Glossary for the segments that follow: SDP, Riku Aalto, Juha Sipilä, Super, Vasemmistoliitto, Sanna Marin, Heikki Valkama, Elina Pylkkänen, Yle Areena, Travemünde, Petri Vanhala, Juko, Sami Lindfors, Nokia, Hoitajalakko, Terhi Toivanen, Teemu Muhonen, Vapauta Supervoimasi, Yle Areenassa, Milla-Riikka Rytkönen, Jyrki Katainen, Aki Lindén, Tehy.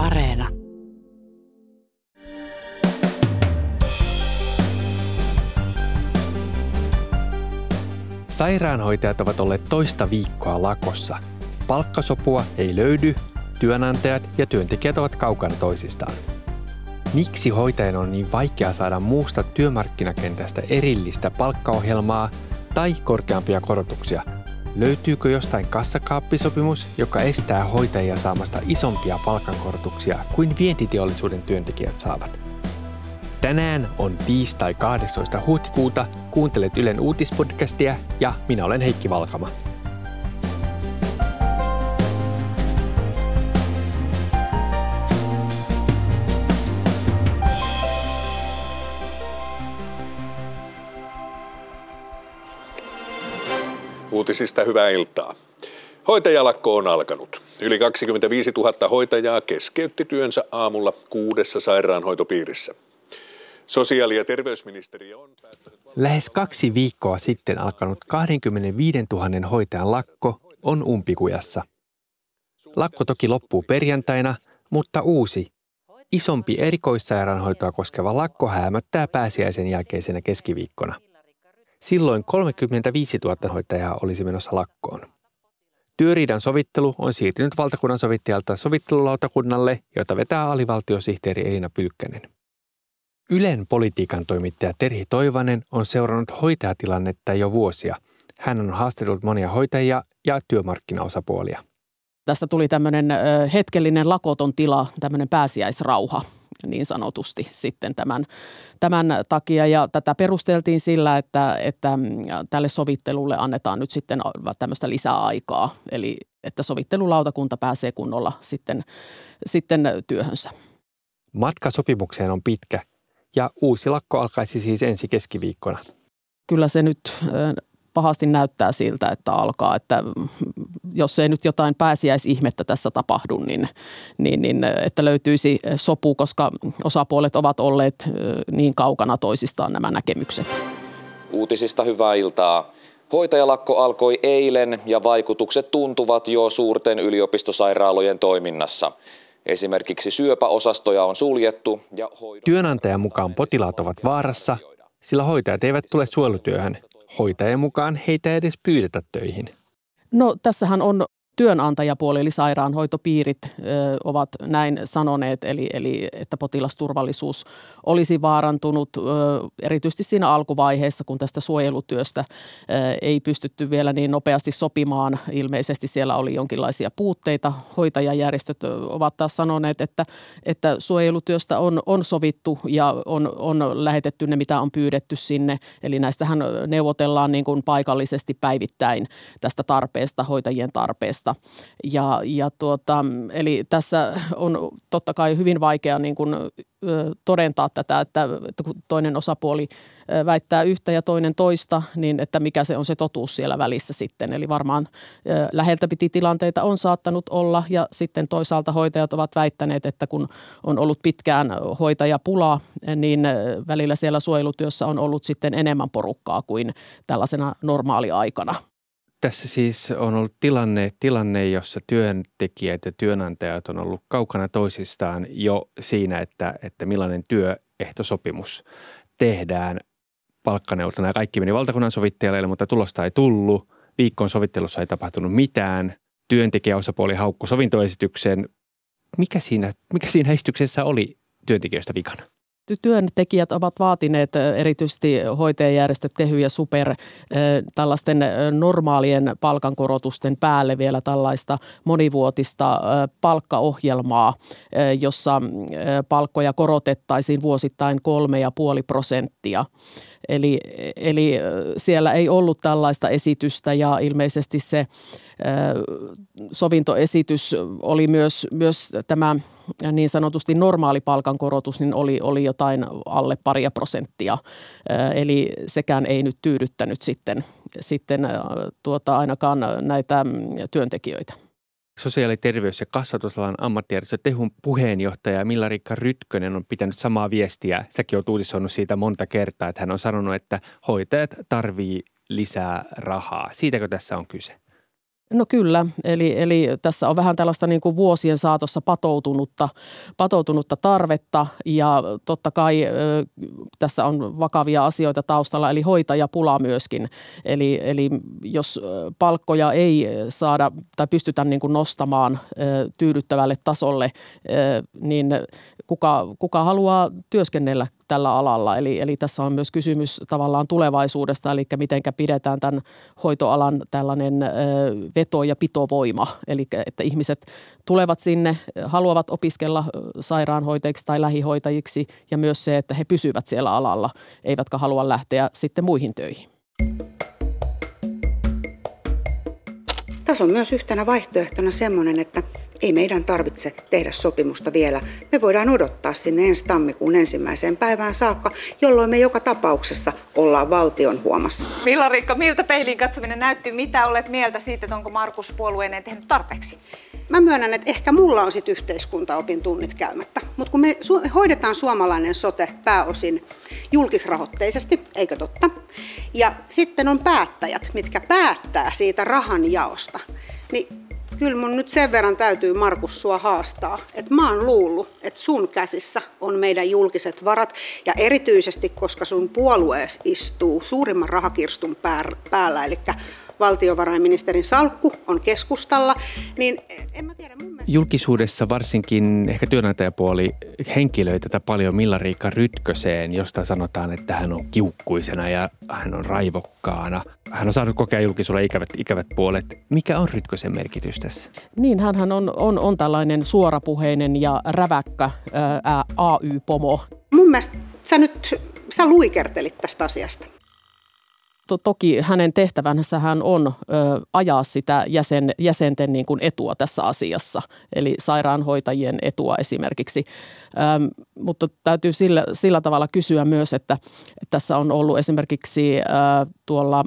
Areena. Sairaanhoitajat ovat olleet toista viikkoa lakossa. Palkkasopua ei löydy, työnantajat ja työntekijät ovat kaukana toisistaan. Miksi hoitajan on niin vaikea saada muusta työmarkkinakentästä erillistä palkkaohjelmaa tai korkeampia korotuksia? Löytyykö jostain kassakaappisopimus, joka estää hoitajia saamasta isompia palkankorotuksia kuin vientiteollisuuden työntekijät saavat? Tänään on tiistai 12. huhtikuuta, kuuntelet Ylen uutispodcastia ja minä olen Heikki Valkama. Uutisista hyvää iltaa. Hoitajalakko on alkanut. Yli 25 000 hoitajaa keskeytti työnsä aamulla 6 sairaanhoitopiirissä. Sosiaali- ja terveysministeriö on päättänyt... Lähes 2 viikkoa sitten alkanut 25 000 hoitajan lakko on umpikujassa. Lakko toki loppuu perjantaina, mutta uusi, isompi erikoissairaanhoitoa koskeva lakko häämöttää pääsiäisen jälkeisenä keskiviikkona. Silloin 35 000 hoitajaa olisi menossa lakkoon. Työriidan sovittelu on siirtynyt valtakunnan sovittajalta sovittelulautakunnalle, jota vetää alivaltiosihteeri Elina Pylkkänen. Ylen politiikan toimittaja Terhi Toivanen on seurannut hoitajatilannetta jo vuosia. Hän on haastatellut monia hoitajia ja työmarkkinaosapuolia. Tästä tuli tämmöinen hetkellinen lakoton tila, tämmöinen pääsiäisrauha niin sanotusti sitten tämän takia. Ja tätä perusteltiin sillä, että tälle sovittelulle annetaan nyt sitten tämmöistä lisäaikaa. Eli että sovittelulautakunta pääsee kunnolla sitten työhönsä. Matka sopimukseen on pitkä ja uusi lakko alkaisi siis ensi keskiviikkona. Kyllä se nyt... Pahasti näyttää siltä, että alkaa, että jos ei nyt jotain pääsiäisihmettä tässä tapahdu, niin että löytyisi sopu, koska osapuolet ovat olleet niin kaukana toisistaan nämä näkemykset. Uutisista hyvää iltaa. Hoitajalakko alkoi eilen ja vaikutukset tuntuvat jo suurten yliopistosairaalojen toiminnassa. Esimerkiksi syöpäosastoja on suljettu. Työnantajan mukaan potilaat ovat vaarassa, sillä hoitajat eivät tule suojelutyöhön. Hoitajien mukaan heitä ei edes pyydetä töihin. No tässähän on työnantajapuoli, eli sairaanhoitopiirit ovat näin sanoneet, eli että potilasturvallisuus olisi vaarantunut erityisesti siinä alkuvaiheessa, kun tästä suojelutyöstä ei pystytty vielä niin nopeasti sopimaan. Ilmeisesti siellä oli jonkinlaisia puutteita. Hoitajajärjestöt ovat taas sanoneet, että suojelutyöstä on sovittu ja on lähetetty ne, mitä on pyydetty sinne. Eli näistähän neuvotellaan niin kuin paikallisesti päivittäin tästä tarpeesta, hoitajien tarpeesta. Eli tässä on totta kai hyvin vaikea niin kuin todentaa tätä, että kun toinen osapuoli väittää yhtä ja toinen toista, niin että mikä se on se totuus siellä välissä sitten. Eli varmaan läheltä piti tilanteita on saattanut olla ja sitten toisaalta hoitajat ovat väittäneet, että kun on ollut pitkään hoitajapula, niin välillä siellä suojelutyössä on ollut sitten enemmän porukkaa kuin tällaisena normaaliaikana. Tässä siis on ollut tilanne, jossa työntekijät ja työnantajat on ollut kaukana toisistaan jo siinä, että millainen työehtosopimus tehdään palkkaneuvotteluna. Kaikki meni valtakunnan sovittajalle, mutta tulosta ei tullut. Viikkoon sovittelussa ei tapahtunut mitään. Työntekijäosapuoli haukkui sovintoesityksen. Mikä siinä esityksessä oli työntekijöistä vikana? Työntekijät ovat vaatineet erityisesti hoitajajärjestöt Tehy ja Super tällaisten normaalien palkankorotusten päälle vielä tällaista monivuotista palkkaohjelmaa, jossa palkkoja korotettaisiin vuosittain 3,5%. Eli siellä ei ollut tällaista esitystä ja ilmeisesti se sovintoesitys oli myös tämä niin sanotusti normaali palkankorotus, niin oli jotain alle 2%. Eli sekään ei nyt tyydyttänyt sitten ainakaan näitä työntekijöitä. Sosiaali-, terveys- ja kasvatusalan ammattijärjestö Tehun puheenjohtaja Milla-Riikka Rytkönen on pitänyt samaa viestiä. Säkin olet uutisoinut siitä monta kertaa, että hän on sanonut, että hoitajat tarvitsee lisää rahaa. Siitäkö tässä on kyse? No kyllä, eli tässä on vähän tällaista niin kuin vuosien saatossa patoutunutta tarvetta ja totta kai tässä on vakavia asioita taustalla, eli hoitajapula myöskin. Eli jos palkkoja ei saada tai pystytä niin kuin nostamaan tyydyttävälle tasolle, niin kuka haluaa työskennellä tällä alalla. Eli tässä on myös kysymys tavallaan tulevaisuudesta, eli mitenkä pidetään tämän hoitoalan tällainen veto- ja pitovoima. Eli että ihmiset tulevat sinne, haluavat opiskella sairaanhoitajiksi tai lähihoitajiksi ja myös se, että he pysyvät siellä alalla, eivätkä halua lähteä sitten muihin töihin. Tässä on myös yhtenä vaihtoehtona semmoinen, että ei meidän tarvitse tehdä sopimusta vielä. Me voidaan odottaa sinne ensi tammikuun 1. päivään saakka, jolloin me joka tapauksessa ollaan valtion huomassa. Milla-Riikka, miltä peiliin katsominen näytti? Mitä olet mieltä siitä, että onko Markus puolueineen tehnyt tarpeeksi? Mä myönnän, että ehkä mulla on sitten yhteiskuntaopin tunnit käymättä, mutta kun me hoidetaan suomalainen sote pääosin julkisrahoitteisesti, eikö totta? Ja sitten on päättäjät, mitkä päättää siitä rahan jaosta, niin kyllä mun nyt sen verran täytyy, Markus, sua haastaa, että mä oon luullut, että sun käsissä on meidän julkiset varat ja erityisesti, koska sun puoluees istuu suurimman rahakirstun päällä, eli valtiovarainministerin salkku on keskustalla, niin en mä tiedä. Julkisuudessa varsinkin ehkä työnantajapuoli henkilöi tätä paljon Milla-Riikka Rytköseen, josta sanotaan, että hän on kiukkuisena ja hän on raivokkaana. Hän on saanut kokea julkisuudella ikävät puolet. Mikä on Rytkösen merkitys tässä? Niin, hänhän on tällainen suorapuheinen ja räväkkä AY-pomo. Mun mielestä sä luikertelit tästä asiasta. Toki hänen tehtävänsä hän on ajaa sitä jäsenten niin kuin etua tässä asiassa, eli sairaanhoitajien etua esimerkiksi. Mutta täytyy sillä tavalla kysyä myös, että tässä on ollut esimerkiksi tuolla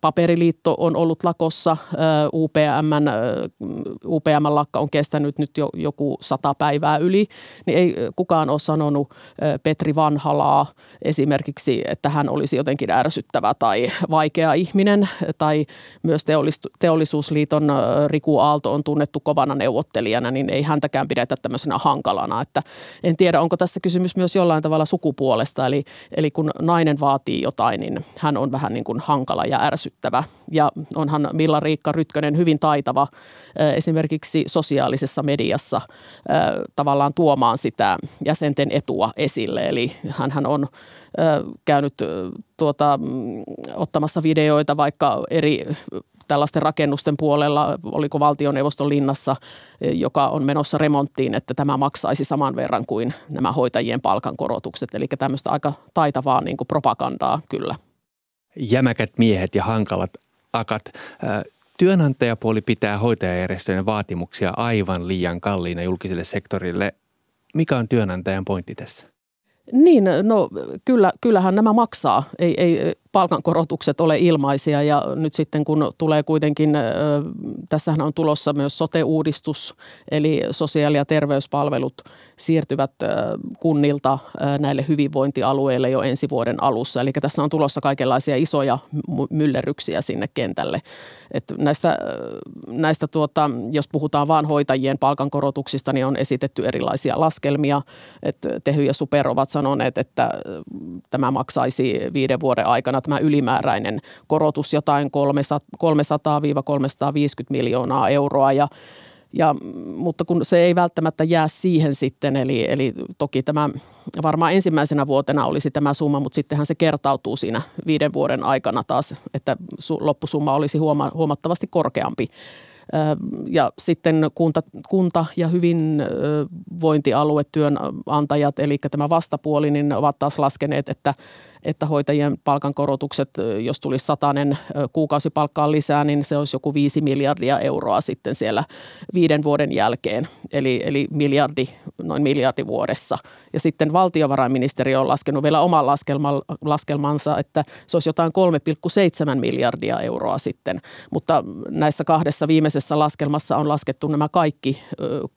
Paperiliitto on ollut lakossa, UPM:n lakka on kestänyt nyt jo joku 100 päivää yli, niin ei kukaan ole sanonut Petri Vanhalaa esimerkiksi, että hän olisi jotenkin ärsyttävä tai vaikea ihminen, tai myös Teollisuusliiton Riku Aalto on tunnettu kovana neuvottelijana, niin ei häntäkään pidetä tämmöisenä hankalana. Että en tiedä, onko tässä kysymys myös jollain tavalla sukupuolesta, eli kun nainen vaatii jotain, niin hän on vähän niin kuin hankala ja ärsyttävä. Ja onhan Milla-Riikka Rytkönen hyvin taitava esimerkiksi sosiaalisessa mediassa tavallaan tuomaan sitä jäsenten etua esille, eli hänhän on käynyt ottamassa videoita vaikka eri tällaisten rakennusten puolella, oliko valtioneuvoston linnassa, joka on menossa remonttiin, että tämä maksaisi saman verran kuin nämä hoitajien palkankorotukset. Eli tämmöistä aika taitavaa niin kuin propagandaa kyllä. Jämäkät miehet ja hankalat akat. Työnantajapuoli pitää hoitajajärjestöjen vaatimuksia aivan liian kalliina julkiselle sektorille. Mikä on työnantajan pointti tässä? Niin, no kyllähän nämä maksaa. Ei palkankorotukset ole ilmaisia ja nyt sitten kun tulee kuitenkin, tässähän on tulossa myös sote-uudistus, eli sosiaali- ja terveyspalvelut siirtyvät kunnilta näille hyvinvointialueille jo ensi vuoden alussa. Eli tässä on tulossa kaikenlaisia isoja myllerryksiä sinne kentälle. Että näistä jos puhutaan vaan hoitajien palkankorotuksista, niin on esitetty erilaisia laskelmia. Että Tehy ja Super ovat sanoneet, että tämä maksaisi 5 vuoden aikana tämä ylimääräinen korotus jotain 300-350 miljoonaa euroa mutta kun se ei välttämättä jää siihen sitten, eli toki tämä varmaan ensimmäisenä vuotena olisi tämä summa, mutta sittenhän se kertautuu siinä 5 vuoden aikana taas, että loppusumma olisi huomattavasti korkeampi. Ja sitten kunta ja hyvinvointialuetyönantajat, eli tämä vastapuoli, niin ovat taas laskeneet, että hoitajien palkankorotukset, jos tulisi 100 kuukausipalkkaan lisää, niin se olisi joku 5 miljardia euroa sitten siellä 5 vuoden jälkeen, eli noin miljardi vuodessa. Ja sitten valtiovarainministeriö on laskenut vielä oman laskelmansa, että se olisi jotain 3,7 miljardia euroa sitten, mutta näissä 2 viimeisessä laskelmassa on laskettu nämä kaikki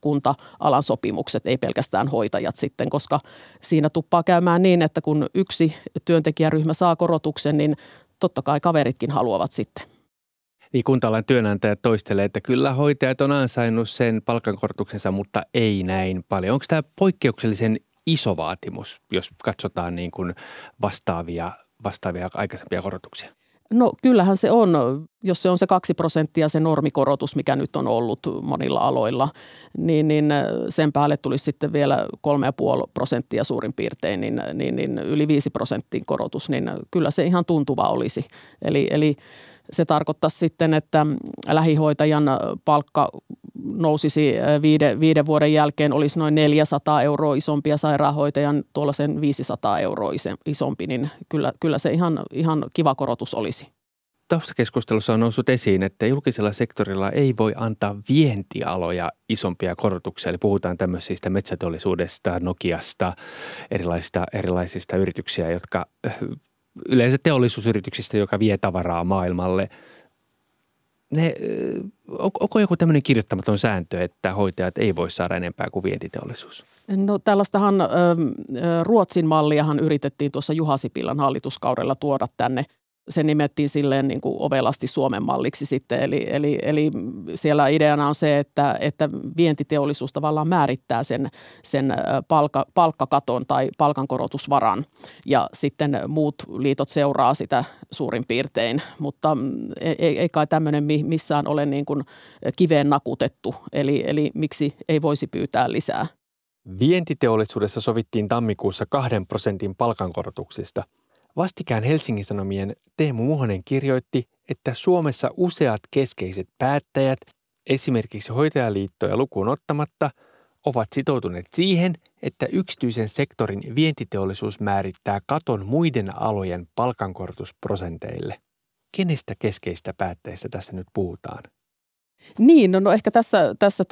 kunta-alan sopimukset, ei pelkästään hoitajat sitten, koska siinä tuppaa käymään niin, että kun yksi työntekijäryhmä saa korotuksen, niin totta kai kaveritkin haluavat sitten. niin kunta-alan työnantaja toistelee, että kyllä hoitajat on ansainnut sen palkankorotuksensa, mutta ei näin paljon. Onko tämä poikkeuksellisen iso vaatimus, jos katsotaan niin kuin vastaavia aikaisempia korotuksia? No kyllähän se on, jos se on se 2% se normikorotus, mikä nyt on ollut monilla aloilla, niin sen päälle tulisi sitten vielä 3,5% suurin piirtein, niin yli 5% korotus, niin kyllä se ihan tuntuva olisi. Eli se tarkoittaa sitten, että lähihoitajan palkka nousisi 5 vuoden jälkeen, olisi noin 400 € isompi ja sairaanhoitajan tuollaisen 500 € isompi, niin kyllä se ihan kiva korotus olisi. Taustakeskustelussa on noussut esiin, että julkisella sektorilla ei voi antaa vientialoja isompia korotuksia. Eli puhutaan tämmöisistä metsäteollisuudesta, Nokiasta, erilaisista yrityksiä, jotka yleensä teollisuusyrityksistä, joka vie tavaraa maailmalle. Onko joku tämmöinen kirjoittamaton sääntö, että hoitajat ei voi saada enempää kuin vientiteollisuus? No tällaistahan Ruotsin malliahan yritettiin tuossa Juha Sipilän hallituskaudella tuoda tänne. Se nimettiin silleen niin kuin ovelasti Suomen malliksi sitten, eli siellä ideana on se, että vientiteollisuus tavallaan määrittää sen palkkakaton tai palkankorotusvaran ja sitten muut liitot seuraa sitä suurin piirtein, mutta ei kai tämmöinen missään ole niin kuin kiveen nakutettu, eli miksi ei voisi pyytää lisää. Vientiteollisuudessa sovittiin tammikuussa 2% palkankorotuksista. Vastikään Helsingin Sanomien Teemu Muhonen kirjoitti, että Suomessa useat keskeiset päättäjät, esimerkiksi hoitajaliittoja lukuun ottamatta, ovat sitoutuneet siihen, että yksityisen sektorin vientiteollisuus määrittää katon muiden alojen palkankorotusprosenteille. Kenestä keskeistä päättäjistä tässä nyt puhutaan? Niin, no ehkä tässä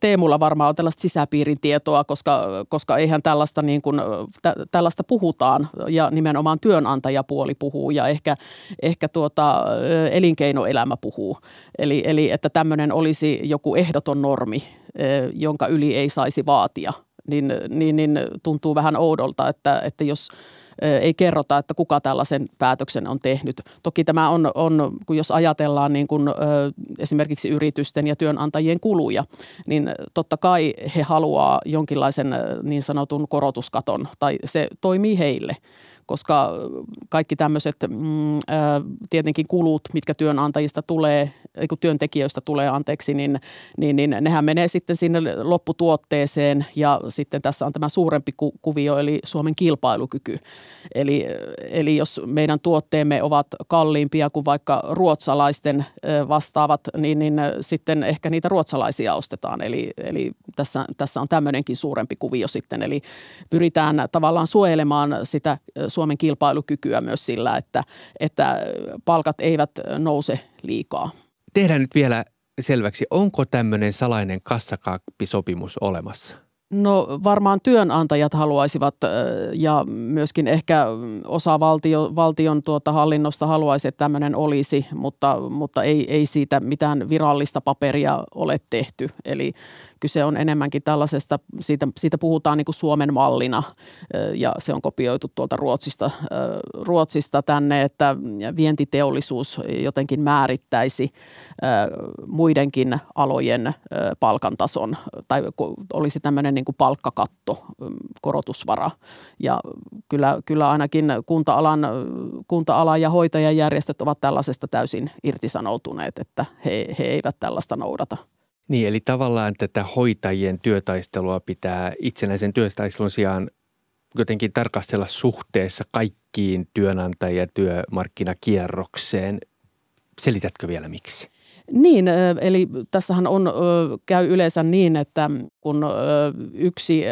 Teemulla varmaan on tällaista sisäpiirin tietoa, koska eihän tällaista, niin kuin, tällaista puhutaan ja nimenomaan työnantajapuoli puhuu ja ehkä elinkeinoelämä puhuu. Eli että tämmöinen olisi joku ehdoton normi, jonka yli ei saisi vaatia, niin tuntuu vähän oudolta, että jos ei kerrota, että kuka tällaisen päätöksen on tehnyt. Toki tämä on kun jos ajatellaan niin kuin esimerkiksi yritysten ja työnantajien kuluja, niin totta kai he haluaa jonkinlaisen niin sanotun korotuskaton, tai se toimii heille, koska kaikki tämmöiset tietenkin kulut, mitkä työnantajista tulee, kun työntekijöistä tulee, niin nehän menee sitten sinne lopputuotteeseen ja sitten tässä on tämä suurempi kuvio eli Suomen kilpailukyky. Eli jos meidän tuotteemme ovat kalliimpia kuin vaikka ruotsalaisten vastaavat, niin sitten ehkä niitä ruotsalaisia ostetaan. Eli tässä on tämmöinenkin suurempi kuvio sitten. Eli pyritään tavallaan suojelemaan sitä Suomen kilpailukykyä myös sillä, että palkat eivät nouse liikaa. Tehdään nyt vielä selväksi, onko tämmöinen salainen kassakaappisopimus olemassa? No varmaan työnantajat haluaisivat ja myöskin ehkä osa valtion hallinnosta haluaisi, että tämmöinen olisi, mutta ei siitä mitään virallista paperia ole tehty. Eli kyse on enemmänkin tällaisesta, siitä puhutaan niin kuin Suomen mallina ja se on kopioitu tuolta Ruotsista tänne, että vientiteollisuus jotenkin määrittäisi muidenkin alojen palkantason tai olisi tämmöinen niin kuin palkkakatto, korotusvara. Ja kyllä ainakin kunta-ala ja hoitajajärjestöt ovat tällaisesta täysin irtisanoutuneet, että he eivät tällaista noudata. Niin, eli tavallaan tätä hoitajien työtaistelua pitää itsenäisen työtaistelun sijaan jotenkin tarkastella suhteessa kaikkiin työnantajia työmarkkinakierrokseen. Selitätkö vielä miksi? Niin, eli tässähän käy yleensä niin, että kun yksi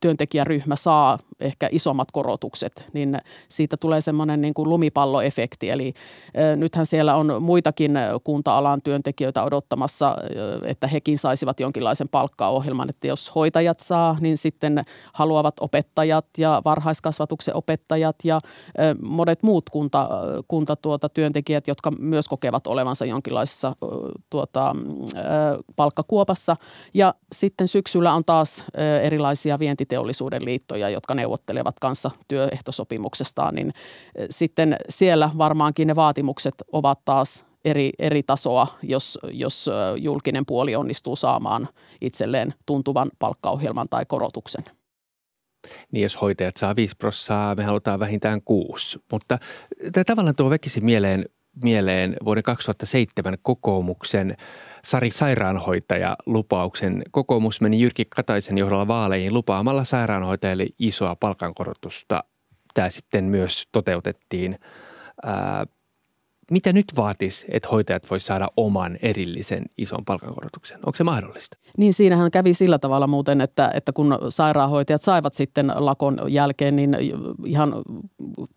työntekijäryhmä saa ehkä isommat korotukset, niin siitä tulee semmoinen niin kuin lumipalloefekti. Eli nythän siellä on muitakin kunta-alan työntekijöitä odottamassa, että hekin saisivat jonkinlaisen palkkaohjelman. Että jos hoitajat saa, niin sitten haluavat opettajat ja varhaiskasvatuksen opettajat ja monet muut työntekijät, jotka myös kokevat olevansa jonkinlaisessa palkkakuopassa. Ja sitten syksyllä on taas erilaisia vientiteollisuuden liittoja, jotka neuvottelevat kanssa työehtosopimuksestaan, niin sitten siellä varmaankin ne vaatimukset ovat taas eri tasoa, jos julkinen puoli onnistuu saamaan itselleen tuntuvan palkkaohjelman tai korotuksen. Niin, jos hoitajat saa 5%, me halutaan vähintään 6. Mutta tämä tavallaan tuo väkisin mieleen vuoden 2007 kokoomuksen Sari Sairaanhoitaja-lupauksen. Kokoomus meni Jyrki Kataisen johdolla vaaleihin lupaamalla sairaanhoitajille isoa palkankorotusta. Tämä sitten myös toteutettiin. Mitä nyt vaatisi, että hoitajat voisivat saada oman erillisen ison palkankorotuksen? Onko se mahdollista? Niin, siinähän kävi sillä tavalla muuten, että kun sairaanhoitajat saivat sitten lakon jälkeen, niin ihan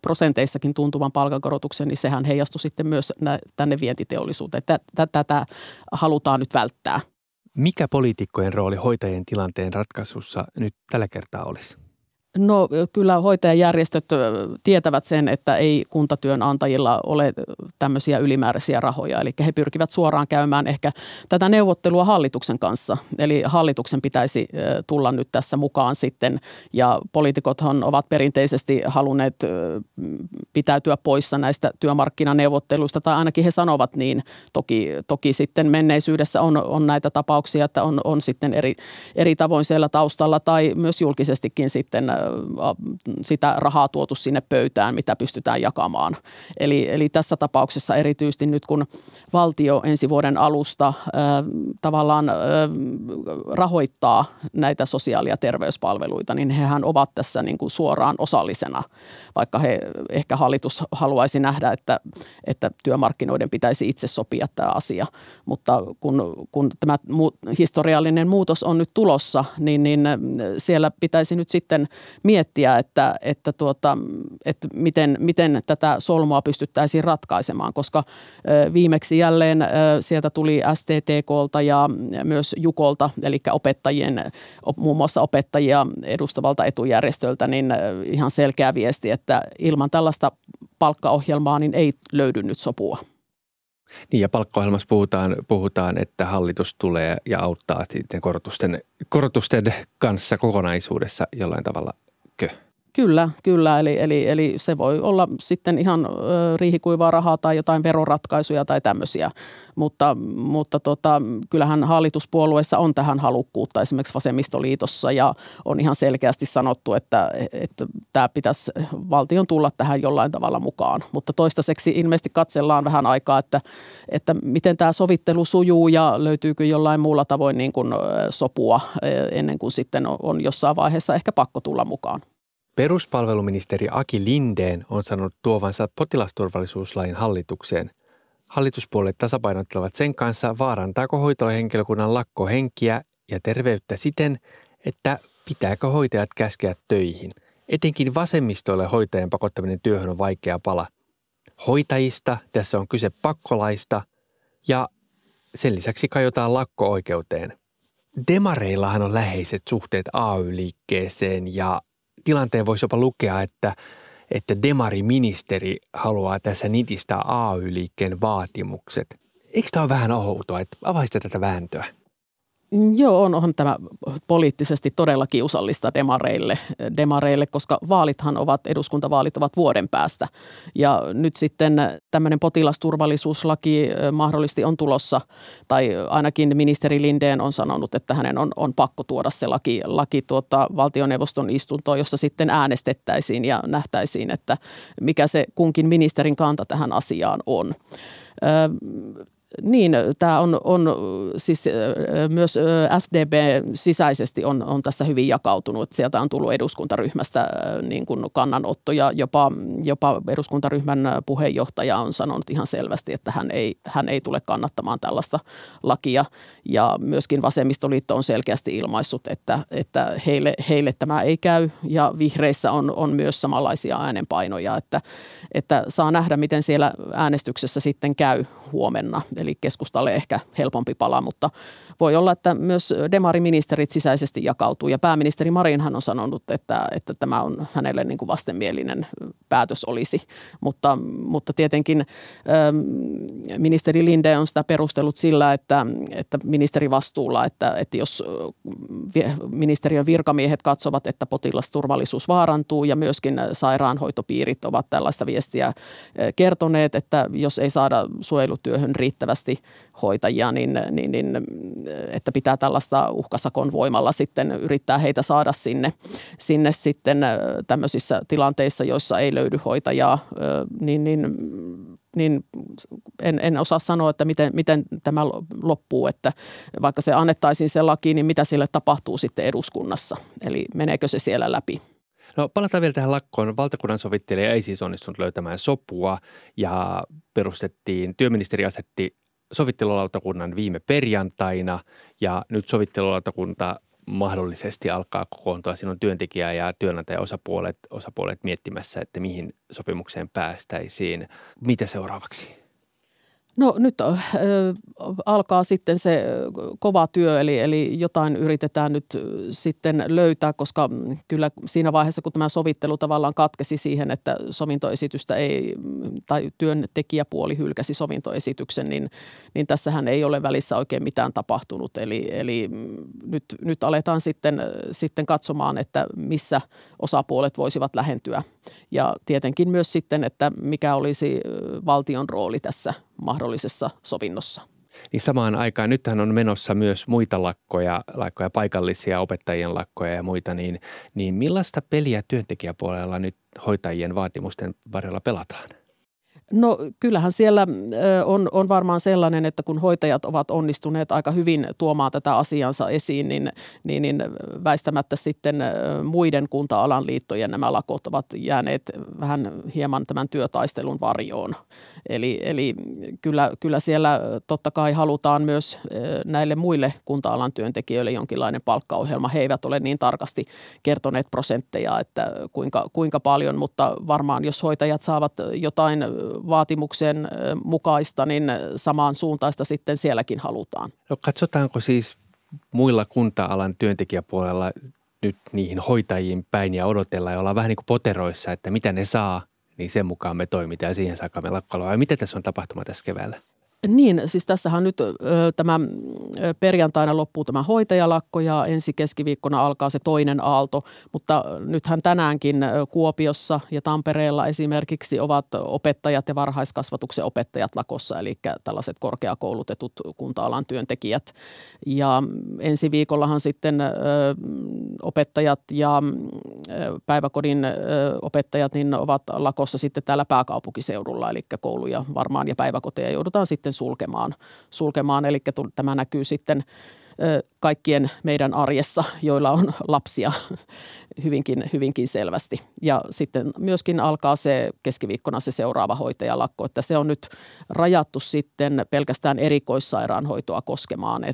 prosenteissakin tuntuvan palkankorotuksen, niin sehän heijastui sitten myös tänne vientiteollisuuteen. Tätä halutaan nyt välttää. Mikä poliitikkojen rooli hoitajien tilanteen ratkaisussa nyt tällä kertaa olisi? No, kyllä hoitajajärjestöt tietävät sen, että ei kuntatyönantajilla ole tämmöisiä ylimääräisiä rahoja. Eli he pyrkivät suoraan käymään ehkä tätä neuvottelua hallituksen kanssa. Eli hallituksen pitäisi tulla nyt tässä mukaan sitten. Ja poliitikothan ovat perinteisesti halunneet pitäytyä poissa näistä työmarkkinaneuvotteluista, tai ainakin he sanovat niin. Toki sitten menneisyydessä on näitä tapauksia, että on sitten eri tavoin siellä taustalla tai myös julkisestikin sitten sitä rahaa tuotu sinne pöytään, mitä pystytään jakamaan. Eli tässä tapauksessa erityisesti nyt, kun valtio ensi vuoden alusta tavallaan rahoittaa näitä sosiaali- ja terveyspalveluita, niin hehän ovat tässä niin kuin suoraan osallisena, vaikka ehkä hallitus haluaisi nähdä, että työmarkkinoiden pitäisi itse sopia tämä asia. Mutta kun tämä historiallinen muutos on nyt tulossa, niin siellä pitäisi nyt sitten miettiä, että miten tätä solmua pystyttäisiin ratkaisemaan, koska viimeksi jälleen sieltä tuli STTK:lta ja myös Jukolta, eli muun muassa opettajia edustavalta etujärjestöltä, niin ihan selkeä viesti, että ilman tällaista palkkaohjelmaa niin ei löydy nyt sopua. Niin, ja palkkaohjelmassa puhutaan, että hallitus tulee ja auttaa sitten korotusten kanssa kokonaisuudessa jollain tavalla. Kyllä. Eli se voi olla sitten ihan riihikuivaa rahaa tai jotain veroratkaisuja tai tämmöisiä, mutta kyllähän hallituspuolueissa on tähän halukkuutta, esimerkiksi Vasemmistoliitossa, ja on ihan selkeästi sanottu, että tämä pitäisi valtion tulla tähän jollain tavalla mukaan. Mutta toistaiseksi ilmeisesti katsellaan vähän aikaa, että miten tämä sovittelu sujuu ja löytyykö jollain muulla tavoin niin kuin sopua ennen kuin sitten on jossain vaiheessa ehkä pakko tulla mukaan. Peruspalveluministeri Aki Lindén on sanonut tuovansa potilasturvallisuuslain hallitukseen. Hallituspuolueet tasapainottelevat sen kanssa, vaarantaako hoitohenkilökunnan lakko henkiä ja terveyttä siten, että pitääkö hoitajat käskeä töihin. Etenkin vasemmistolle hoitajan pakottaminen työhön on vaikea pala. Hoitajista tässä on kyse pakkolaista ja sen lisäksi kajotaan lakko-oikeuteen. Demareillahan on läheiset suhteet AY-liikkeeseen ja tilanteen voisi jopa lukea, että demariministeri haluaa tässä nitistää AY-liikkeen vaatimukset. Eikö tämä ole vähän ohoutoa, että avaista tätä vääntöä? Joo, onhan tämä poliittisesti todella kiusallista demareille, koska eduskuntavaalit ovat vuoden päästä. Ja nyt sitten tämmöinen potilasturvallisuuslaki mahdollisesti on tulossa, tai ainakin ministeri Lindén on sanonut, että hänen on pakko tuoda se laki valtioneuvoston istuntoon, jossa sitten äänestettäisiin ja nähtäisiin, että mikä se kunkin ministerin kanta tähän asiaan on. Niin, tämä on siis myös SDP sisäisesti on tässä hyvin jakautunut. Sieltä on tullut eduskuntaryhmästä niin kuin kannanottoja, jopa eduskuntaryhmän puheenjohtaja on sanonut ihan selvästi, että hän ei tule kannattamaan tällaista lakia. Ja myöskin Vasemmistoliitto on selkeästi ilmaissut, että heille tämä ei käy, ja vihreissä on myös samanlaisia äänenpainoja, että saa nähdä, miten siellä äänestyksessä sitten käy huomenna. Eli keskustalle ehkä helpompi pala, mutta Voi olla, että myös demariministerit sisäisesti jakautuu ja pääministeri Marinhan on sanonut, että tämä on hänelle niin kuin vastenmielinen päätös olisi, mutta tietenkin ministeri Lindén on sitä perustellut sillä, että ministeri vastuulla, että jos ministeriön virkamiehet katsovat, että potilasturvallisuus vaarantuu ja myöskin sairaanhoitopiirit ovat tällaista viestiä kertoneet, että jos ei saada suojelutyöhön riittävästi hoitajia, niin että pitää tällaista uhkasakon voimalla sitten yrittää heitä saada sinne sitten tämmöisissä tilanteissa, joissa ei löydy hoitajaa, niin en osaa sanoa, että miten tämä loppuu, että vaikka se annettaisiin sen lakiin, niin mitä sille tapahtuu sitten eduskunnassa, eli meneekö se siellä läpi? No palataan vielä tähän lakkoon. Valtakunnan sovittelija ei siis onnistunut löytämään sopua ja työministeri asetti sovittelulautakunnan viime perjantaina ja nyt sovittelulautakunta mahdollisesti alkaa kokoontua. Siinä on työntekijä- ja työnantajaosapuolet miettimässä, että mihin sopimukseen päästäisiin. Mitä seuraavaksi? No nyt alkaa sitten se kova työ, eli jotain yritetään nyt sitten löytää, koska kyllä siinä vaiheessa, kun tämä sovittelu tavallaan katkesi siihen, että sovintoesitystä ei, tai työntekijäpuoli hylkäsi sovintoesityksen, niin tässähän ei ole välissä oikein mitään tapahtunut. Eli nyt aletaan sitten katsomaan, että missä osapuolet voisivat lähentyä. Ja tietenkin myös sitten, että mikä olisi valtion rooli tässä mahdollisessa sovinnossa. Niin samaan aikaan, nythän on menossa myös muita lakkoja paikallisia, opettajien lakkoja ja muita, niin millaista peliä työntekijäpuolella nyt hoitajien vaatimusten varrella pelataan? No kyllähän siellä on varmaan sellainen, että kun hoitajat ovat onnistuneet aika hyvin tuomaan tätä asiansa esiin, niin väistämättä sitten muiden kunta-alan liittojen nämä lakot ovat jääneet vähän hieman tämän työtaistelun varjoon. Eli kyllä siellä totta kai halutaan myös näille muille kunta-alan työntekijöille jonkinlainen palkkaohjelma. He eivät ole niin tarkasti kertoneet prosentteja, että kuinka paljon, mutta varmaan jos hoitajat saavat jotain vaatimuksen mukaista, niin samaan suuntaista sitten sielläkin halutaan. No katsotaanko siis muilla kunta-alan työntekijäpuolella nyt niihin hoitajiin päin ja odotellaan ja ollaan vähän niin kuin poteroissa, että mitä ne saa, niin sen mukaan me toimitaan ja siihen saakka me lakkoillaan. Mitä tässä on tapahtuma tässä keväällä? Niin, siis tässähän nyt tämä perjantaina loppuu tämä hoitajalakko ja ensi keskiviikkona alkaa se toinen aalto, mutta nythän tänäänkin Kuopiossa ja Tampereella esimerkiksi ovat opettajat ja varhaiskasvatuksen opettajat lakossa, eli tällaiset korkeakoulutetut kunta-alan työntekijät. Ja ensi viikollahan sitten opettajat ja päiväkodin opettajat niin ovat lakossa sitten täällä pääkaupunkiseudulla, eli kouluja varmaan ja päiväkoteja joudutaan sitten sulkemaan. Eli tämä näkyy sitten kaikkien meidän arjessa, joilla on lapsia hyvinkin selvästi. Ja sitten myöskin alkaa se keskiviikkona se seuraava hoitajalakko, että se on nyt rajattu sitten pelkästään erikoissairaanhoitoa koskemaan,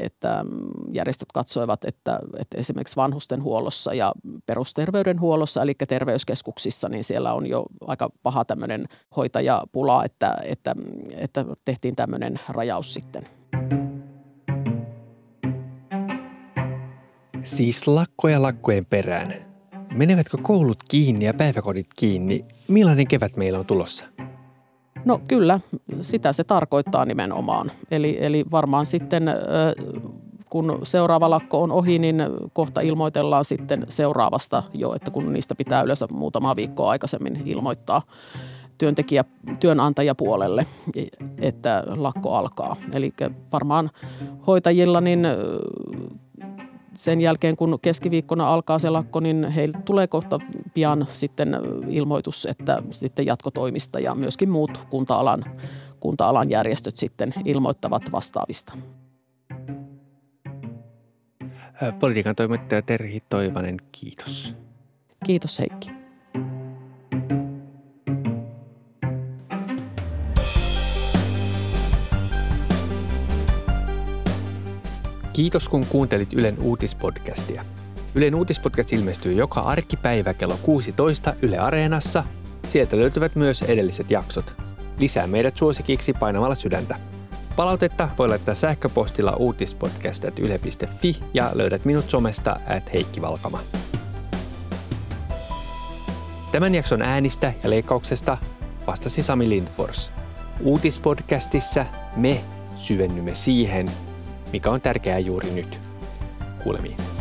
että järjestöt katsoivat, että esimerkiksi vanhustenhuollossa ja perusterveydenhuollossa, eli terveyskeskuksissa, niin siellä on jo aika paha tämmöinen hoitajapula, että tehtiin tämmöinen rajaus sitten. Siis lakkoja lakkojen perään. Menevätkö koulut kiinni ja päiväkodit kiinni? Millainen kevät meillä on tulossa? No kyllä, sitä se tarkoittaa nimenomaan. Eli varmaan sitten kun seuraava lakko on ohi, niin kohta ilmoitellaan sitten seuraavasta jo, että kun niistä pitää yleensä muutama viikkoa aikaisemmin ilmoittaa työnantajapuolelle, että lakko alkaa. Eli varmaan hoitajilla niin sen jälkeen, kun keskiviikkona alkaa se lakko, niin heille tulee kohta pian sitten ilmoitus, että sitten jatkotoimista ja myöskin muut kunta-alan järjestöt sitten ilmoittavat vastaavista. Politiikan toimittaja Terhi Toivanen, kiitos. Kiitos Heikki. Kiitos, kun kuuntelit Ylen uutispodcastia. Ylen uutispodcast ilmestyy joka arkipäivä kello 16 Yle Areenassa. Sieltä löytyvät myös edelliset jaksot. Lisää meidät suosikiksi painamalla sydäntä. Palautetta voi laittaa sähköpostilla uutispodcast@yle.fi ja löydät minut somesta @Heikki Valkama. Tämän jakson äänistä ja leikkauksesta vastasi Sami Lindfors. Uutispodcastissa me syvennymme siihen, mikä on tärkeää juuri nyt. Kuulemiin.